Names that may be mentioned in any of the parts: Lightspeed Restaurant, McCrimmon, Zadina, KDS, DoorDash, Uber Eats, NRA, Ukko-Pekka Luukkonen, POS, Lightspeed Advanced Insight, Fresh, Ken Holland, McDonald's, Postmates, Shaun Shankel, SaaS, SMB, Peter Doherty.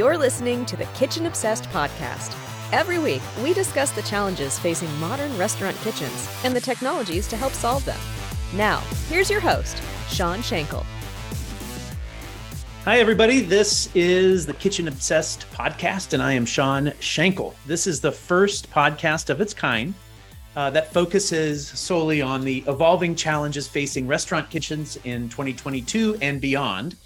You're listening to the Kitchen Obsessed podcast. Every week, we discuss the challenges facing modern restaurant kitchens and the technologies to help solve them. Now, here's your host, Shaun Shankel. Hi, everybody. This is the Kitchen Obsessed podcast, and I am Shaun Shankel. This is the first podcast of its kind that focuses solely on the evolving challenges facing restaurant kitchens in 2022 and beyond,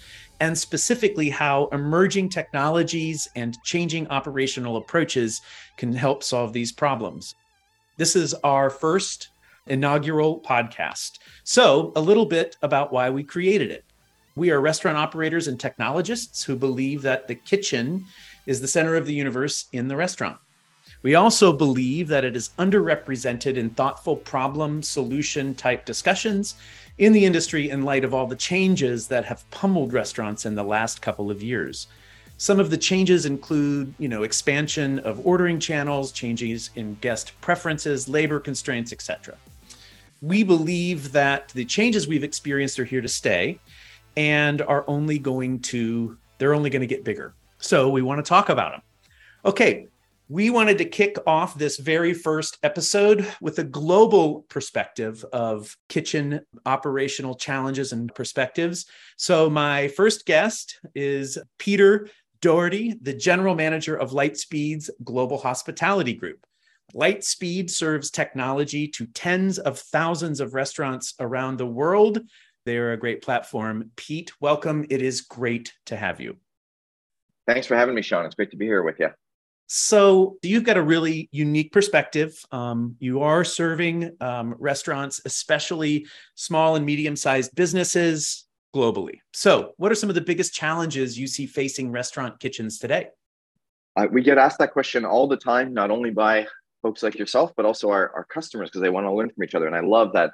and specifically how emerging technologies and changing operational approaches can help solve these problems. This is our first inaugural podcast. So, a little bit about why we created it. We are restaurant operators and technologists who believe that the kitchen is the center of the universe in the restaurant. We also believe that it is underrepresented in thoughtful problem solution type discussions in the industry in light of all the changes that have pummeled restaurants in the last couple of years. Some of the changes include, expansion of ordering channels, changes in guest preferences, labor constraints, etc. We believe that the changes we've experienced are here to stay and are only going to get bigger. So we want to talk about them. Okay, we wanted to kick off this very first episode with a global perspective of kitchen operational challenges and perspectives. So my first guest is Peter Doherty, the general manager of Lightspeed's Global Hospitality Group. Lightspeed serves technology to tens of thousands of restaurants around the world. They are a great platform. Pete, welcome. It is great to have you. Thanks for having me, Shaun. It's great to be here with you. So you've got a really unique perspective. You are serving restaurants, especially small and medium-sized businesses globally. So what are some of the biggest challenges you see facing restaurant kitchens today? We get asked that question all the time, not only by folks like yourself, but also our customers, because they want to learn from each other. And I love that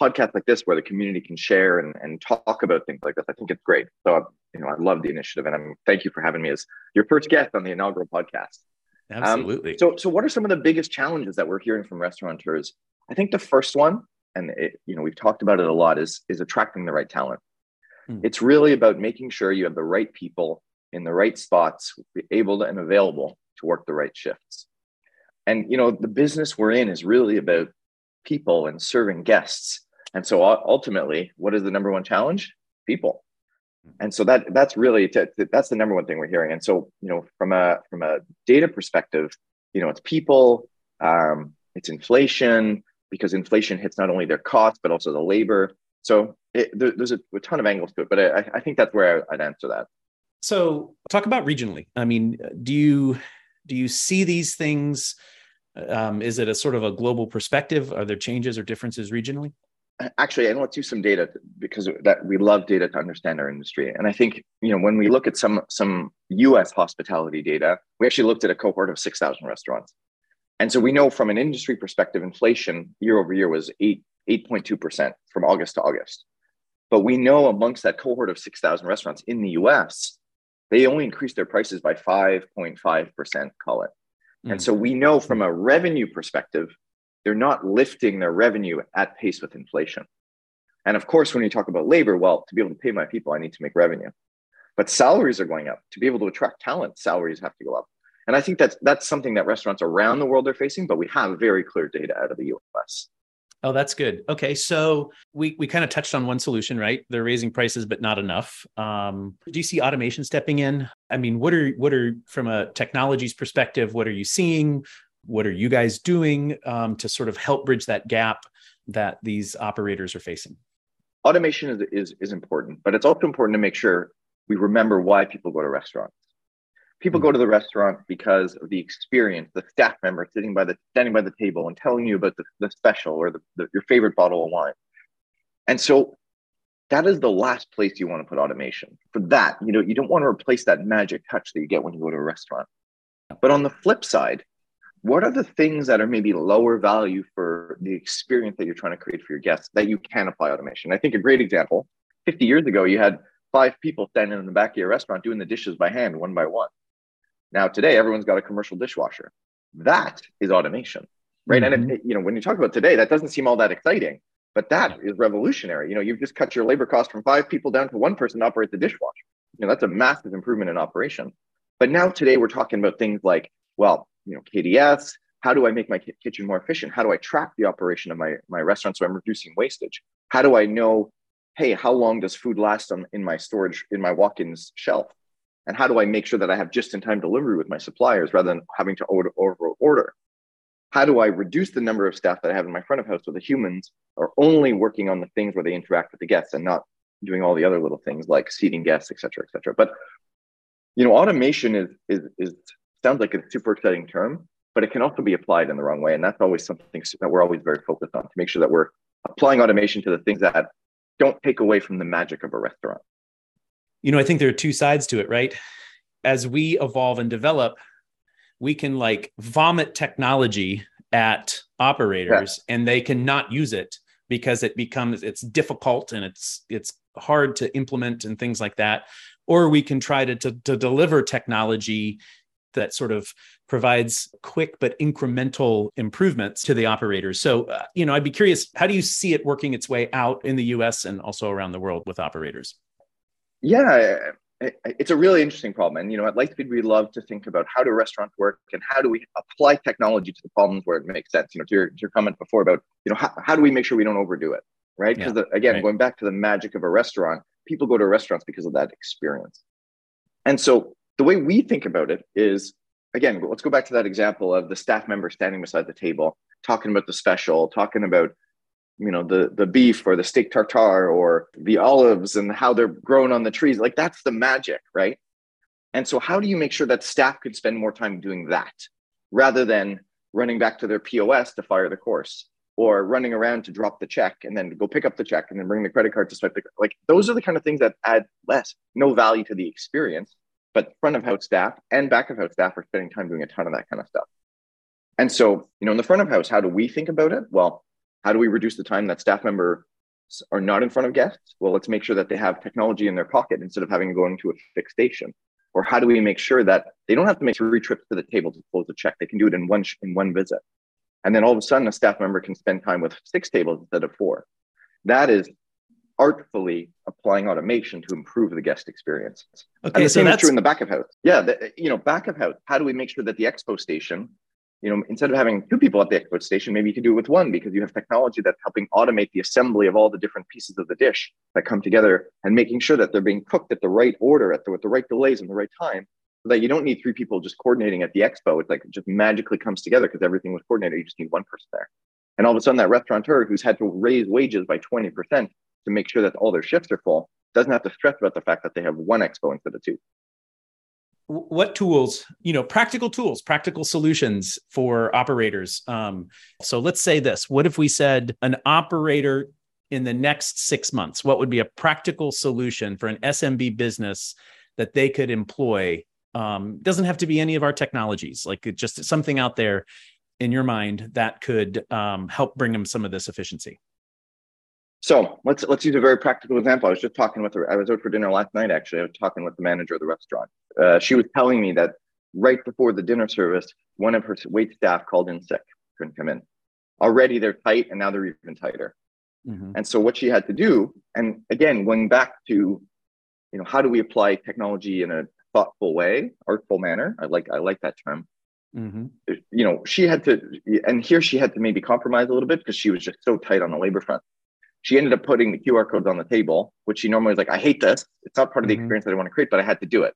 podcasts like this where the community can share and talk about things like this. I think it's great. So, I love the initiative, and thank you for having me as your first guest on the inaugural podcast. Absolutely. So what are some of the biggest challenges that we're hearing from restaurateurs? I think the first one, and we've talked about it a lot, is attracting the right talent. It's really about making sure you have the right people in the right spots, able and available to work the right shifts. And, the business we're in is really about people and serving guests. And so ultimately, what is the number one challenge? People. And so that's the number one thing we're hearing. And so, from a data perspective, it's people, it's inflation, because inflation hits not only their costs, but also the labor. So there's a ton of angles to it, but I think that's where I'd answer that. So talk about regionally. Do you see these things? Is it a sort of a global perspective? Are there changes or differences regionally? Actually, I want to do some data because that we love data to understand our industry. And I think, when we look at some US hospitality data, we actually looked at a cohort of 6,000 restaurants. And so we know from an industry perspective, inflation year over year was 8.2% from August to August. But we know amongst that cohort of 6,000 restaurants in the US, they only increased their prices by 5.5%, call it. And so we know from a revenue perspective, they're not lifting their revenue at pace with inflation. And of course, when you talk about labor, well, to be able to pay my people, I need to make revenue. But salaries are going up. To be able to attract talent, salaries have to go up. And I think that's something that restaurants around the world are facing, but we have very clear data out of the US. Oh, that's good. Okay, so we kind of touched on one solution, right? They're raising prices, but not enough. Do you see automation stepping in? What are from a technologies perspective? What are you seeing? What are you guys doing to sort of help bridge that gap that these operators are facing? Automation is important, but it's also important to make sure we remember why people go to restaurants. People go to the restaurant because of the experience, the staff member standing by the table and telling you about the special or your favorite bottle of wine. And so that is the last place you want to put automation. For that, you don't want to replace that magic touch that you get when you go to a restaurant. But on the flip side, what are the things that are maybe lower value for the experience that you're trying to create for your guests that you can apply automation? I think a great example, 50 years ago, you had 5 people standing in the back of your restaurant doing the dishes by hand, one by one. Now, today, everyone's got a commercial dishwasher. That is automation, right? Mm-hmm. And when you talk about today, that doesn't seem all that exciting, but that is revolutionary. You've just cut your labor cost from 5 people down to 1 person to operate the dishwasher. That's a massive improvement in operation. But now today we're talking about things like, well, you know, KDS, how do I make my kitchen more efficient? How do I track the operation of my restaurant so I'm reducing wastage? How do I know, hey, how long does food last in my storage, in my walk-ins shelf? And how do I make sure that I have just-in-time delivery with my suppliers rather than having to over-order? How do I reduce the number of staff that I have in my front of house so the humans are only working on the things where they interact with the guests and not doing all the other little things like seating guests, et cetera, et cetera. But, you know, automation is sounds like a super exciting term, but it can also be applied in the wrong way. And that's always something that we're always very focused on, to make sure that we're applying automation to the things that don't take away from the magic of a restaurant. You know, I think there are two sides to it, right? As we evolve and develop, we can like vomit technology at operators and they cannot use it because it becomes, it's difficult and it's hard to implement and things like that. Or we can try to deliver technology that sort of provides quick but incremental improvements to the operators. So, you know, I'd be curious, how do you see it working its way out in the US and also around the world with operators? Yeah, it's a really interesting problem. And, you know, at Lightspeed, we love to think about how do restaurants work and how do we apply technology to the problems where it makes sense? You know, to your comment before about, you know, how do we make sure we don't overdo it, right? Because going back to the magic of a restaurant, people go to restaurants because of that experience. And so the way we think about it is, again, let's go back to that example of the staff member standing beside the table, talking about the special, talking about, you know, the beef or the steak tartare or the olives and how they're grown on the trees. Like, that's the magic, right? And so how do you make sure that staff could spend more time doing that rather than running back to their POS to fire the course or running around to drop the check and then go pick up the check and then bring the credit card to swipe the, like, those are the kind of things that add no value to the experience. But front of house staff and back of house staff are spending time doing a ton of that kind of stuff. And so, you know, in the front of house, how do we think about it? Well, how do we reduce the time that staff members are not in front of guests? Well, let's make sure that they have technology in their pocket instead of having to go into a fixed station. Or how do we make sure that they don't have to make 3 trips to the table to close the check? They can do it in one visit. And then all of a sudden, a staff member can spend time with 6 tables instead of 4. That is artfully applying automation to improve the guest experience. Okay, and the same is true in the back of house. Yeah, back of house. How do we make sure that the expo station, you know, instead of having 2 people at the expo station, maybe you can do it with 1 because you have technology that's helping automate the assembly of all the different pieces of the dish that come together and making sure that they're being cooked at the right order, with the right delays and the right time, so that you don't need 3 people just coordinating at the expo. It's like it just magically comes together because everything was coordinated. You just need 1 person there. And all of a sudden that restaurateur who's had to raise wages by 20% to make sure that all their shifts are full doesn't have to stress about the fact that they have 1 expo instead of 2. What tools, you know, practical tools, practical solutions for operators? So let's say this, what if we said an operator in the next 6 months, what would be a practical solution for an SMB business that they could employ? Doesn't have to be any of our technologies, like just something out there in your mind that could help bring them some of this efficiency. So let's use a very practical example. I was just talking with her. I was out for dinner last night, actually. I was talking with the manager of the restaurant. She was telling me that right before the dinner service, one of her wait staff called in sick, couldn't come in. Already they're tight, and now they're even tighter. Mm-hmm. And so what she had to do, and again, going back to, you know, how do we apply technology in a thoughtful way, artful manner? I like that term. Mm-hmm. You know, she had to maybe compromise a little bit because she was just so tight on the labor front. She ended up putting the QR codes on the table, which she normally was like, I hate this. It's not part of the experience that I want to create, but I had to do it.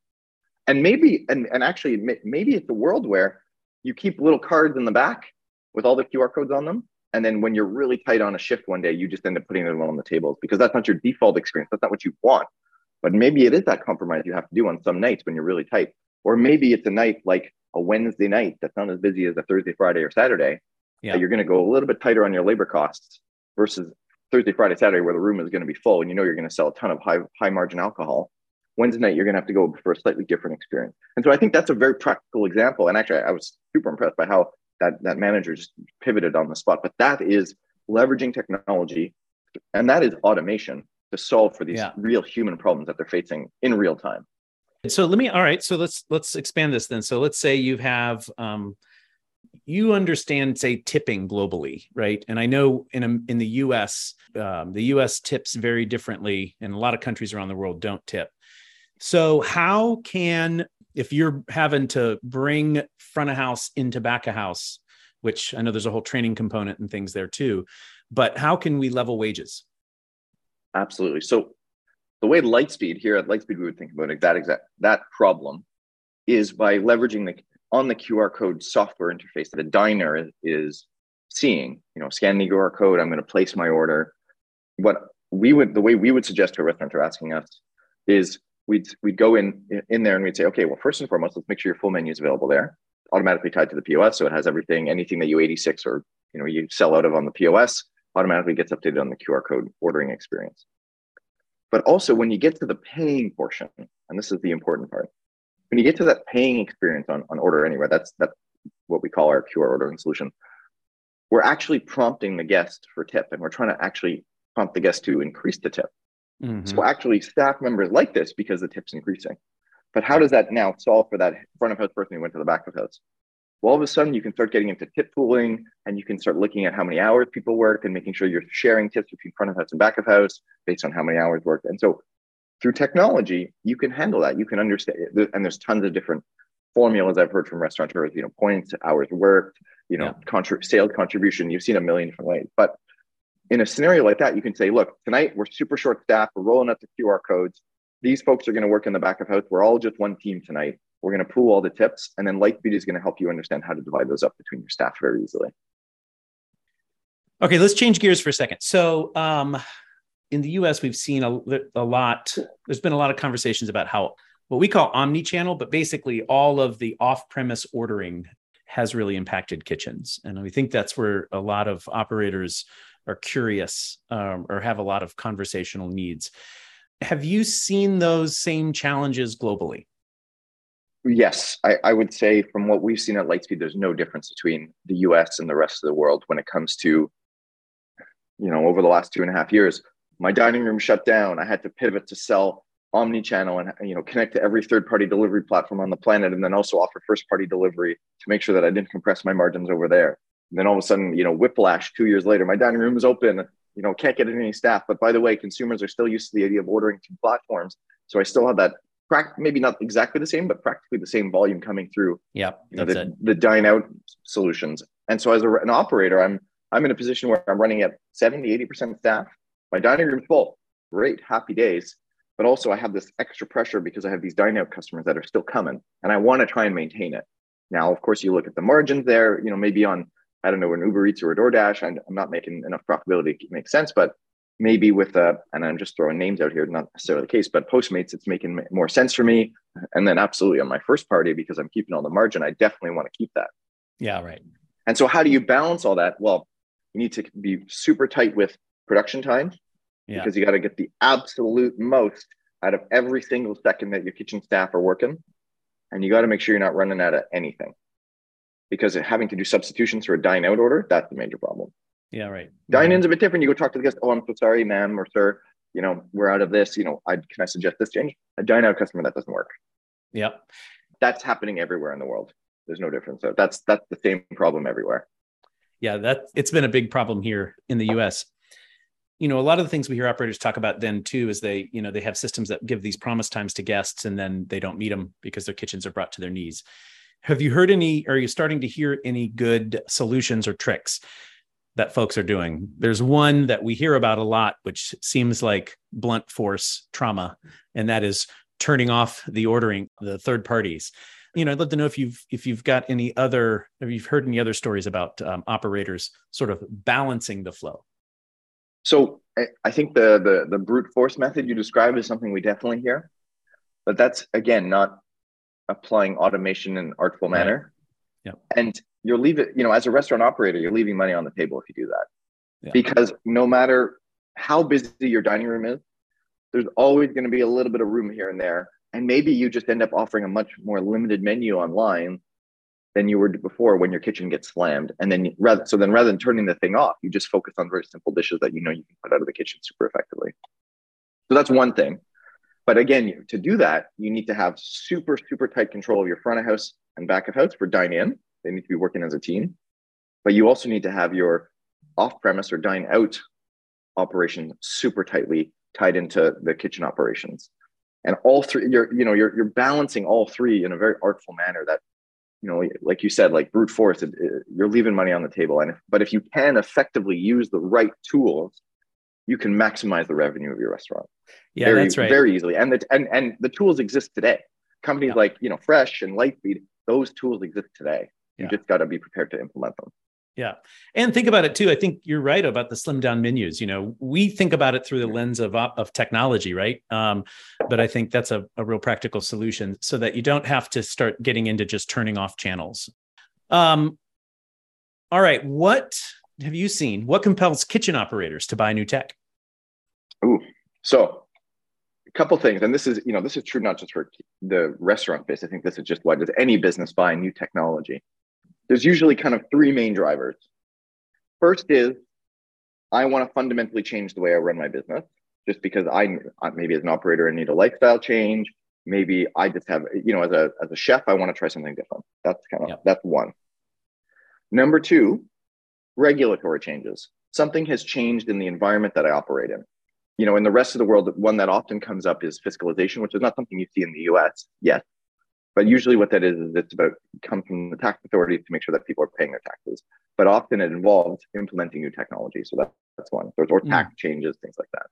And maybe it's a world where you keep little cards in the back with all the QR codes on them. And then when you're really tight on a shift one day, you just end up putting them on the tables because that's not your default experience. That's not what you want. But maybe it is that compromise you have to do on some nights when you're really tight. Or maybe it's a night like a Wednesday night that's not as busy as a Thursday, Friday, or Saturday. Yeah. That you're going to go a little bit tighter on your labor costs versus Thursday, Friday, Saturday, where the room is going to be full and you know you're going to sell a ton of high margin alcohol. Wednesday night, you're going to have to go for a slightly different experience. And so I think that's a very practical example. And actually, I was super impressed by how that manager just pivoted on the spot. But that is leveraging technology, and that is automation to solve for these real human problems that they're facing in real time. So let's expand this then. So let's say you have... you understand, say, tipping globally, right? And I know in the U.S. tips very differently, and a lot of countries around the world don't tip. So how can if you're having to bring front of house into back of house, which I know there's a whole training component and things there too, but how can we level wages? Absolutely. So the way Lightspeed, here at Lightspeed, we would think about it, that problem is by leveraging on the QR code software interface that a diner is seeing. You know, scan the QR code, I'm going to place my order. The way we would suggest to a restaurant or asking us is we'd go in there and we'd say, okay, well, first and foremost, let's make sure your full menu is available there, automatically tied to the POS. So it has anything that you 86 or, you know, you sell out of on the POS automatically gets updated on the QR code ordering experience. But also when you get to the paying portion, and this is the important part, when you get to that paying experience on Order Anywhere, that's what we call our QR ordering solution. We're actually prompting the guest for tip, and we're trying to actually prompt the guest to increase the tip. Mm-hmm. So actually staff members like this because the tip's increasing. But how does that now solve for that front of house person who went to the back of house? Well, all of a sudden you can start getting into tip pooling, and you can start looking at how many hours people work and making sure you're sharing tips between front of house and back of house based on how many hours worked. And so through technology, you can handle that. You can understand it. And there's tons of different formulas I've heard from restaurateurs, you know, points, hours worked, you know, sales contribution. You've seen a million different ways. But in a scenario like that, you can say, look, tonight we're super short staffed. We're rolling up the QR codes. These folks are going to work in the back of house. We're all just one team tonight. We're going to pool all the tips, and then Lightspeed is going to help you understand how to divide those up between your staff very easily. Okay, let's change gears for a second. So in the US, we've seen a lot. There's been a lot of conversations about how what we call omnichannel, but basically all of the off-premise ordering has really impacted kitchens. And we think that's where a lot of operators are curious or have a lot of conversational needs. Have you seen those same challenges globally? Yes, I would say from what we've seen at Lightspeed, there's no difference between the US and the rest of the world when it comes to, you know, over the last 2.5 years, my dining room shut down. I had to pivot to sell omnichannel and, you know, connect to every third-party delivery platform on the planet, and then also offer first-party delivery to make sure that I didn't compress my margins over there. And then all of a sudden, you know, whiplash 2 years later, my dining room is open, you know, can't get any staff. But by the way, consumers are still used to the idea of ordering through platforms. So I still have that, maybe not exactly the same, but practically the same volume coming through the dine out solutions. And so as an operator, I'm in a position where I'm running at 70-80% staff. My dining room's full. Great, happy days. But also I have this extra pressure because I have these dine out customers that are still coming, and I want to try and maintain it. Now, of course, you look at the margins there, you know, maybe on, I don't know, an Uber Eats or a DoorDash, I'm not making enough profitability to make sense, but maybe with and I'm just throwing names out here, not necessarily the case, but Postmates, it's making more sense for me. And then absolutely on my first party, because I'm keeping all the margin, I definitely want to keep that. Yeah, right. And so how do you balance all that? Well, you need to be super tight with production time, because you got to get the absolute most out of every single second that your kitchen staff are working. And you got to make sure you're not running out of anything, because having to do substitutions for a dine out order, that's the major problem. Yeah, right. Dine-in's a bit different. You go talk to the guest, oh, I'm so sorry, ma'am or sir, you know, we're out of this, you know, can I suggest this change? A dine-out customer, that doesn't work. Yeah. That's happening everywhere in the world. There's no difference. So that's the same problem everywhere. Yeah, it's been a big problem here in the US. You know, a lot of the things we hear operators talk about then too is they, you know, they have systems that give these promise times to guests, and then they don't meet them because their kitchens are brought to their knees. Have you heard any, are you starting to hear any good solutions or tricks that folks are doing? There's one that we hear about a lot, which seems like blunt force trauma, and that is turning off the third parties. You know, I'd love to know if you've got any other, or you've heard any other stories about operators sort of balancing the flow. So I think the brute force method you describe is something we definitely hear, but that's again not applying automation in an artful manner. Right. Yeah. And you're leaving, you know, as a restaurant operator, you're leaving money on the table if you do that. Yeah. Because no matter how busy your dining room is, there's always going to be a little bit of room here and there. And maybe you just end up offering a much more limited menu online than you were before when your kitchen gets slammed. And then rather than turning the thing off, you just focus on very simple dishes that you know you can put out of the kitchen super effectively. So that's one thing. But again, to do that, you need to have super, super tight control of your front of house and back of house for dine-in. They need to be working as a team, but you also need to have your off-premise or dine-out operation super tightly tied into the kitchen operations. And all three, you're balancing all three in a very artful manner that, you know, like you said, like brute force, you're leaving money on the table. But if you can effectively use the right tools, you can maximize the revenue of your restaurant. Yeah, that's right. Very easily. And the tools exist today. Companies like, you know, Fresh and Lightspeed, those tools exist today. You just got to be prepared to implement them. Yeah. And think about it too. I think you're right about the slimmed down menus. You know, we think about it through the lens of technology, right? But I think that's a real practical solution so that you don't have to start getting into just turning off channels. All right. What have you seen? What compels kitchen operators to buy new tech? Ooh. So a couple things. And this is, you know, this is true, not just for the restaurant business. I think this is just why does any business buy new technology? There's usually kind of three main drivers. First is, I want to fundamentally change the way I run my business, just because I maybe as an operator, I need a lifestyle change. Maybe I just have, you know, as a chef, I want to try something different. That's kind of, that's one. Number two, regulatory changes. Something has changed in the environment that I operate in. You know, in the rest of the world, one that often comes up is fiscalization, which is not something you see in the US yet. But usually what that is it's about come from the tax authorities to make sure that people are paying their taxes. But often it involves implementing new technology. So that's one. There's or tax changes, things like that.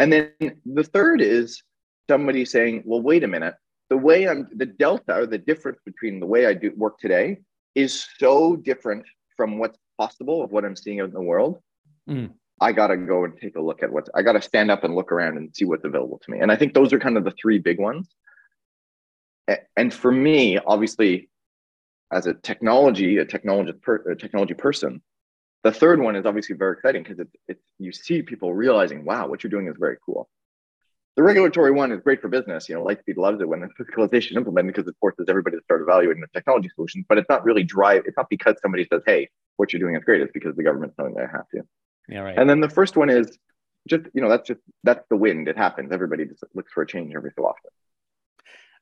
And then the third is somebody saying, well, wait a minute, the delta or the difference between the way I do work today is so different from what's possible of what I'm seeing out in the world. I got to go and take a look at I got to stand up and look around and see what's available to me. And I think those are kind of the three big ones. And for me, obviously, as a technology person, the third one is obviously very exciting because you see people realizing, wow, what you're doing is very cool. The regulatory one is great for business. You know, Lightspeed loves it when the fiscalization implemented because it forces everybody to start evaluating the technology solution. But it's not really it's not because somebody says, hey, what you're doing is great. It's because the government's knowing they have to. Yeah, right. And then the first one is just, you know, that's the wind. It happens. Everybody just looks for a change every so often.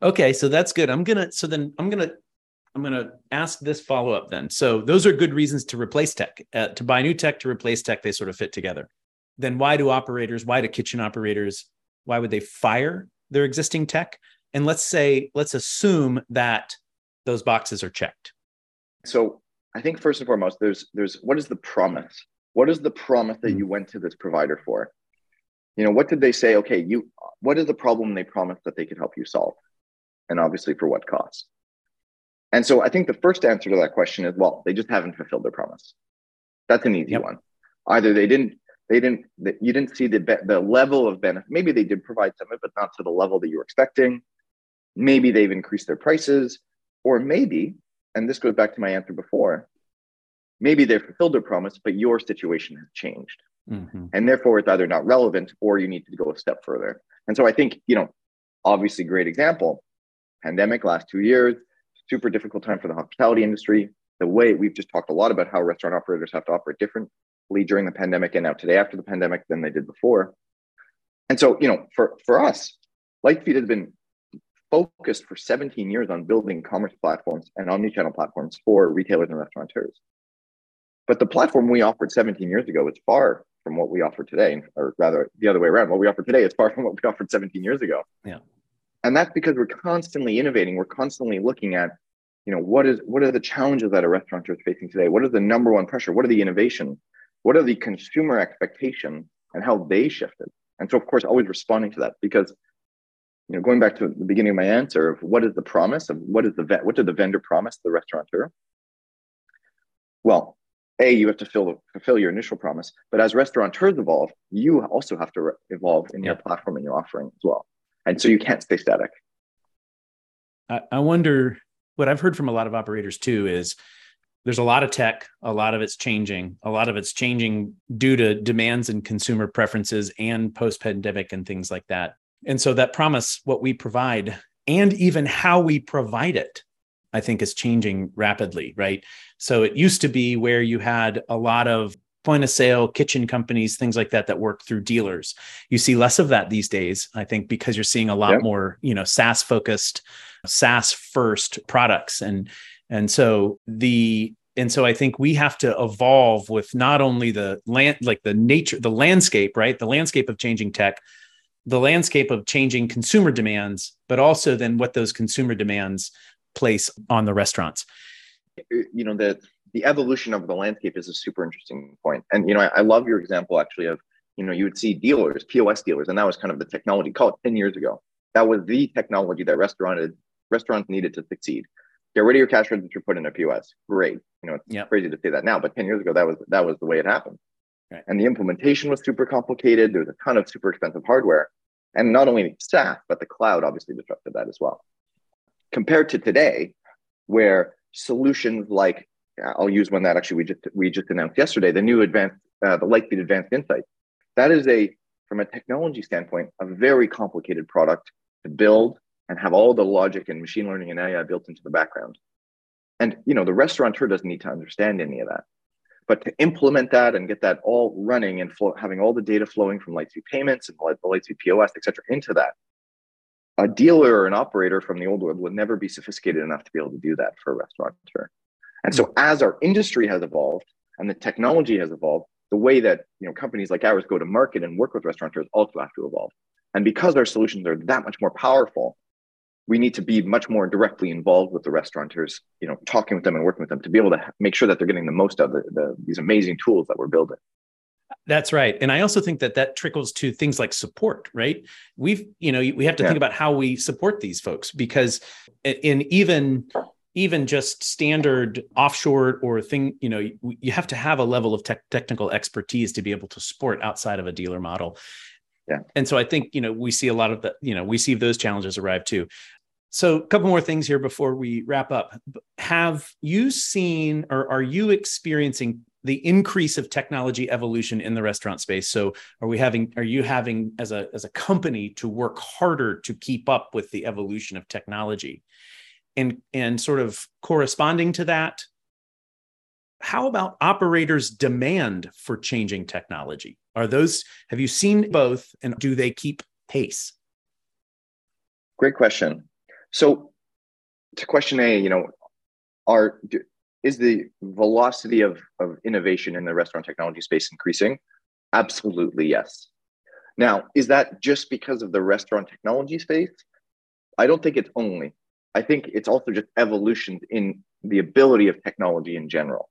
Okay, so that's good. I'm gonna ask this follow up then. So those are good reasons to replace tech, to buy new tech, to replace tech. They sort of fit together. Then why do kitchen operators? Why would they fire their existing tech? And let's assume that those boxes are checked. So I think first and foremost, there's what is the promise? What is the promise that you went to this provider for? You know, what did they say? Okay, what is the problem they promised that they could help you solve? And obviously for what cost? And so I think the first answer to that question is, well, they just haven't fulfilled their promise. That's an easy one. Either you didn't see the level of benefit. Maybe they did provide some of it, but not to the level that you were expecting. Maybe they've increased their prices, or maybe, and this goes back to my answer before, maybe they've fulfilled their promise, but your situation has changed. And therefore it's either not relevant or you need to go a step further. And so I think, you know, obviously great example. Pandemic last 2 years, super difficult time for the hospitality industry. The way we've just talked a lot about how restaurant operators have to operate differently during the pandemic and now today after the pandemic than they did before. And so, you know, for us, Lightspeed has been focused for 17 years on building commerce platforms and omnichannel platforms for retailers and restaurateurs. But the platform we offered 17 years ago is far from what we offer today, or rather the other way around, what we offer today is far from what we offered 17 years ago. Yeah. And that's because we're constantly innovating. We're constantly looking at, you know, what are the challenges that a restaurateur is facing today? What is the number one pressure? What are the innovation? What are the consumer expectations and how they shifted? And so, of course, always responding to that because, you know, going back to the beginning of my answer of what is the promise of what did the vendor promise the restaurateur? Well, A, you have to fulfill your initial promise, but as restaurateurs evolve, you also have to evolve in your platform and your offering as well. And so you can't stay static. I wonder, what I've heard from a lot of operators too is there's a lot of tech, a lot of it's changing, due to demands and consumer preferences and post-pandemic and things like that. And so that promise, what we provide and even how we provide it, I think is changing rapidly, right? So it used to be where you had a lot of point of sale, kitchen companies, things like that work through dealers. You see less of that these days, I think, because you're seeing a lot more, you know, SaaS focused, SaaS first products. And so I think we have to evolve with not only the landscape, right? The landscape of changing tech, the landscape of changing consumer demands, but also then what those consumer demands place on the restaurants. You know, the evolution of the landscape is a super interesting point. And, you know, I love your example actually of, you know, you would see dealers, POS dealers, and that was kind of the technology, call it 10 years ago. That was the technology that restaurants needed to succeed. Get rid of your cash register, put in a POS. Great. You know, it's crazy to say that now, but 10 years ago, that was the way it happened. Right. And the implementation was super complicated. There was a ton of super expensive hardware. And not only SaaS, but the cloud obviously disrupted that as well. Compared to today, where solutions like, I'll use one that actually we just announced yesterday, the new the Lightspeed Advanced Insight. That is from a technology standpoint, a very complicated product to build and have all the logic and machine learning and AI built into the background. And, you know, the restaurateur doesn't need to understand any of that. But to implement that and get that all running and having all the data flowing from Lightspeed Payments and the Lightspeed POS, et cetera, into that, a dealer or an operator from the old world would never be sophisticated enough to be able to do that for a restaurateur. And so as our industry has evolved and the technology has evolved, the way that, you know, companies like ours go to market and work with restaurateurs also have to evolve. And because our solutions are that much more powerful, we need to be much more directly involved with the restaurateurs, you know, talking with them and working with them to be able to make sure that they're getting the most of these amazing tools that we're building. That's right. And I also think that trickles to things like support, right? We have to think about how we support these folks, because in even just standard offshore or thing, you know, you have to have a level of technical expertise to be able to support outside of a dealer model. Yeah. And so I think, you know, we see a lot of that, you know, we see those challenges arrive too. So a couple more things here before we wrap up. Have you seen, or are you experiencing the increase of technology evolution in the restaurant space? So are you having as a company to work harder to keep up with the evolution of technology? And sort of corresponding to that, how about operators' demand for changing technology? Have you seen both, and do they keep pace? Great question. So to question A, you know, is the velocity of innovation in the restaurant technology space increasing? Absolutely, yes. Now, is that just because of the restaurant technology space? I don't think it's only. I think it's also just evolution in the ability of technology in general.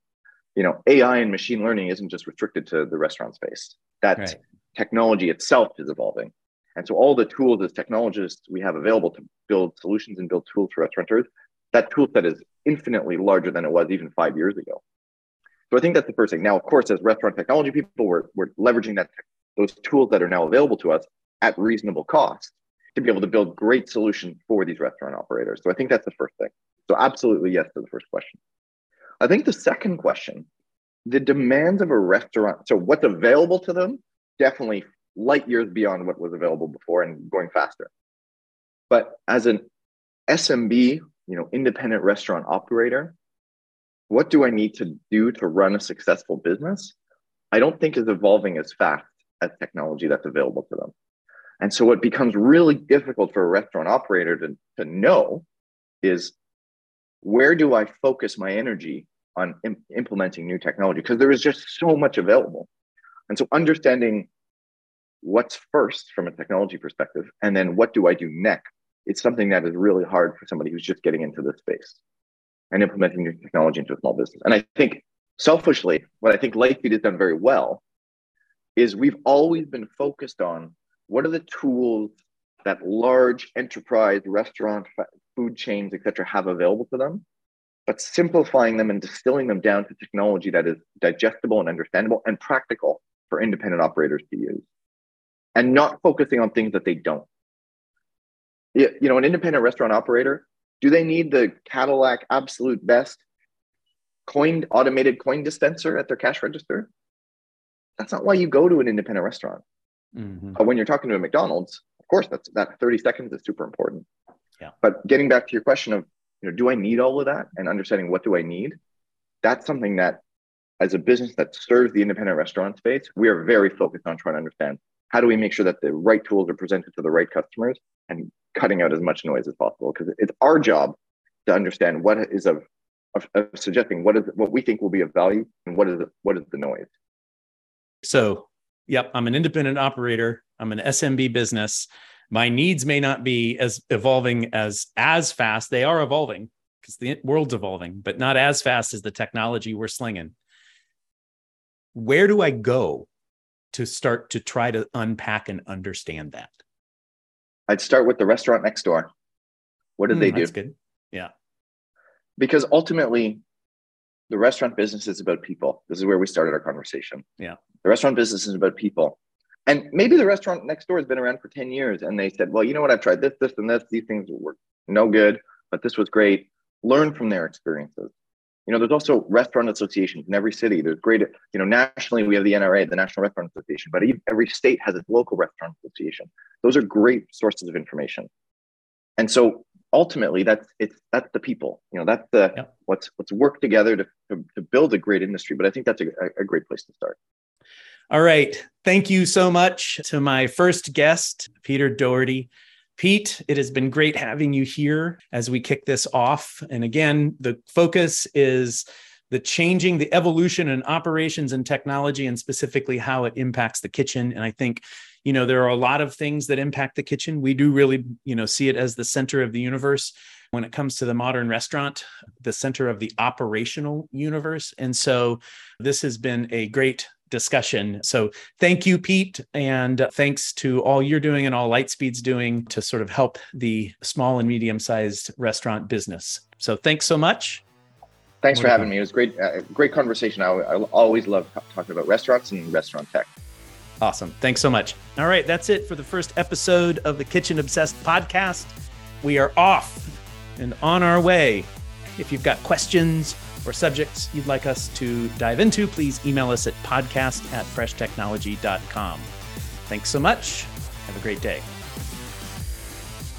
You know, AI and machine learning isn't just restricted to the restaurant space. That technology itself is evolving. And so all the tools as technologists we have available to build solutions and build tools for restaurateurs, that tool set is infinitely larger than it was even 5 years ago. So I think that's the first thing. Now, of course, as restaurant technology people, we're leveraging those tools that are now available to us at reasonable cost to be able to build great solutions for these restaurant operators. So I think that's the first thing. So absolutely yes to the first question. I think the second question, the demands of a restaurant, so what's available to them, definitely light years beyond what was available before and going faster. But as an SMB, you know, independent restaurant operator, what do I need to do to run a successful business? I don't think is evolving as fast as technology that's available to them. And so what becomes really difficult for a restaurant operator to know is, where do I focus my energy on implementing new technology? Because there is just so much available. And so understanding what's first from a technology perspective, and then what do I do next? It's something that is really hard for somebody who's just getting into this space and implementing new technology into a small business. And I think selfishly, what I think Lightspeed has done very well is we've always been focused on, what are the tools that large enterprise restaurant food chains, et cetera, have available to them, but simplifying them and distilling them down to technology that is digestible and understandable and practical for independent operators to use, and not focusing on things that they don't. You know, an independent restaurant operator, do they need the Cadillac absolute best automated coin dispenser at their cash register? That's not why you go to an independent restaurant. Mm-hmm. When you're talking to a McDonald's, of course, that 30 seconds is super important. Yeah. But getting back to your question of, you know, do I need all of that, and understanding what do I need? That's something that, as a business that serves the independent restaurant space, we are very focused on trying to understand, how do we make sure that the right tools are presented to the right customers and cutting out as much noise as possible? Because it's our job to understand what is of suggesting what we think will be of value and what is the noise. So, yep, I'm an independent operator. I'm an SMB business. My needs may not be as evolving as fast. They are evolving because the world's evolving, but not as fast as the technology we're slinging. Where do I go to start to try to unpack and understand that? I'd start with the restaurant next door. What do they do? That's good. Yeah. Because ultimately, the restaurant business is about people. This is where we started our conversation. Yeah. The restaurant business is about people. And maybe the restaurant next door has been around for 10 years. And they said, well, you know what? I've tried this, this, and this. These things were no good, but this was great. Learn from their experiences. You know, there's also restaurant associations in every city. There's great, you know, nationally, we have the NRA, the National Restaurant Association, but every state has its local restaurant association. Those are great sources of information. And so ultimately, that's the people, you know, that's the, yeah. Let's work together to build a great industry. But I think that's a great place to start. All right. Thank you so much to my first guest, Peter Doherty. Pete, it has been great having you here as we kick this off. And again, the focus is the changing, the evolution in operations and technology, and specifically how it impacts the kitchen. And I think, you know, there are a lot of things that impact the kitchen. We do really, you know, see it as the center of the universe when it comes to the modern restaurant, the center of the operational universe. And so this has been a great discussion. So thank you, Pete. And thanks to all you're doing and all Lightspeed's doing to sort of help the small and medium-sized restaurant business. So thanks so much. Thanks for having me. It was great. Great conversation. I always love talking about restaurants and restaurant tech. Awesome. Thanks so much. All right. That's it for the first episode of the Kitchen Obsessed podcast. We are off and on our way. If you've got questions or subjects you'd like us to dive into, please email us at podcast@freshtechnology.com. Thanks so much. Have a great day.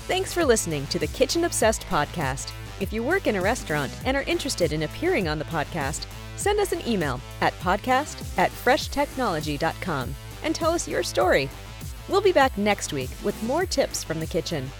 Thanks for listening to the Kitchen Obsessed podcast. If you work in a restaurant and are interested in appearing on the podcast, send us an email at podcast@freshtechnology.com and tell us your story. We'll be back next week with more tips from the kitchen.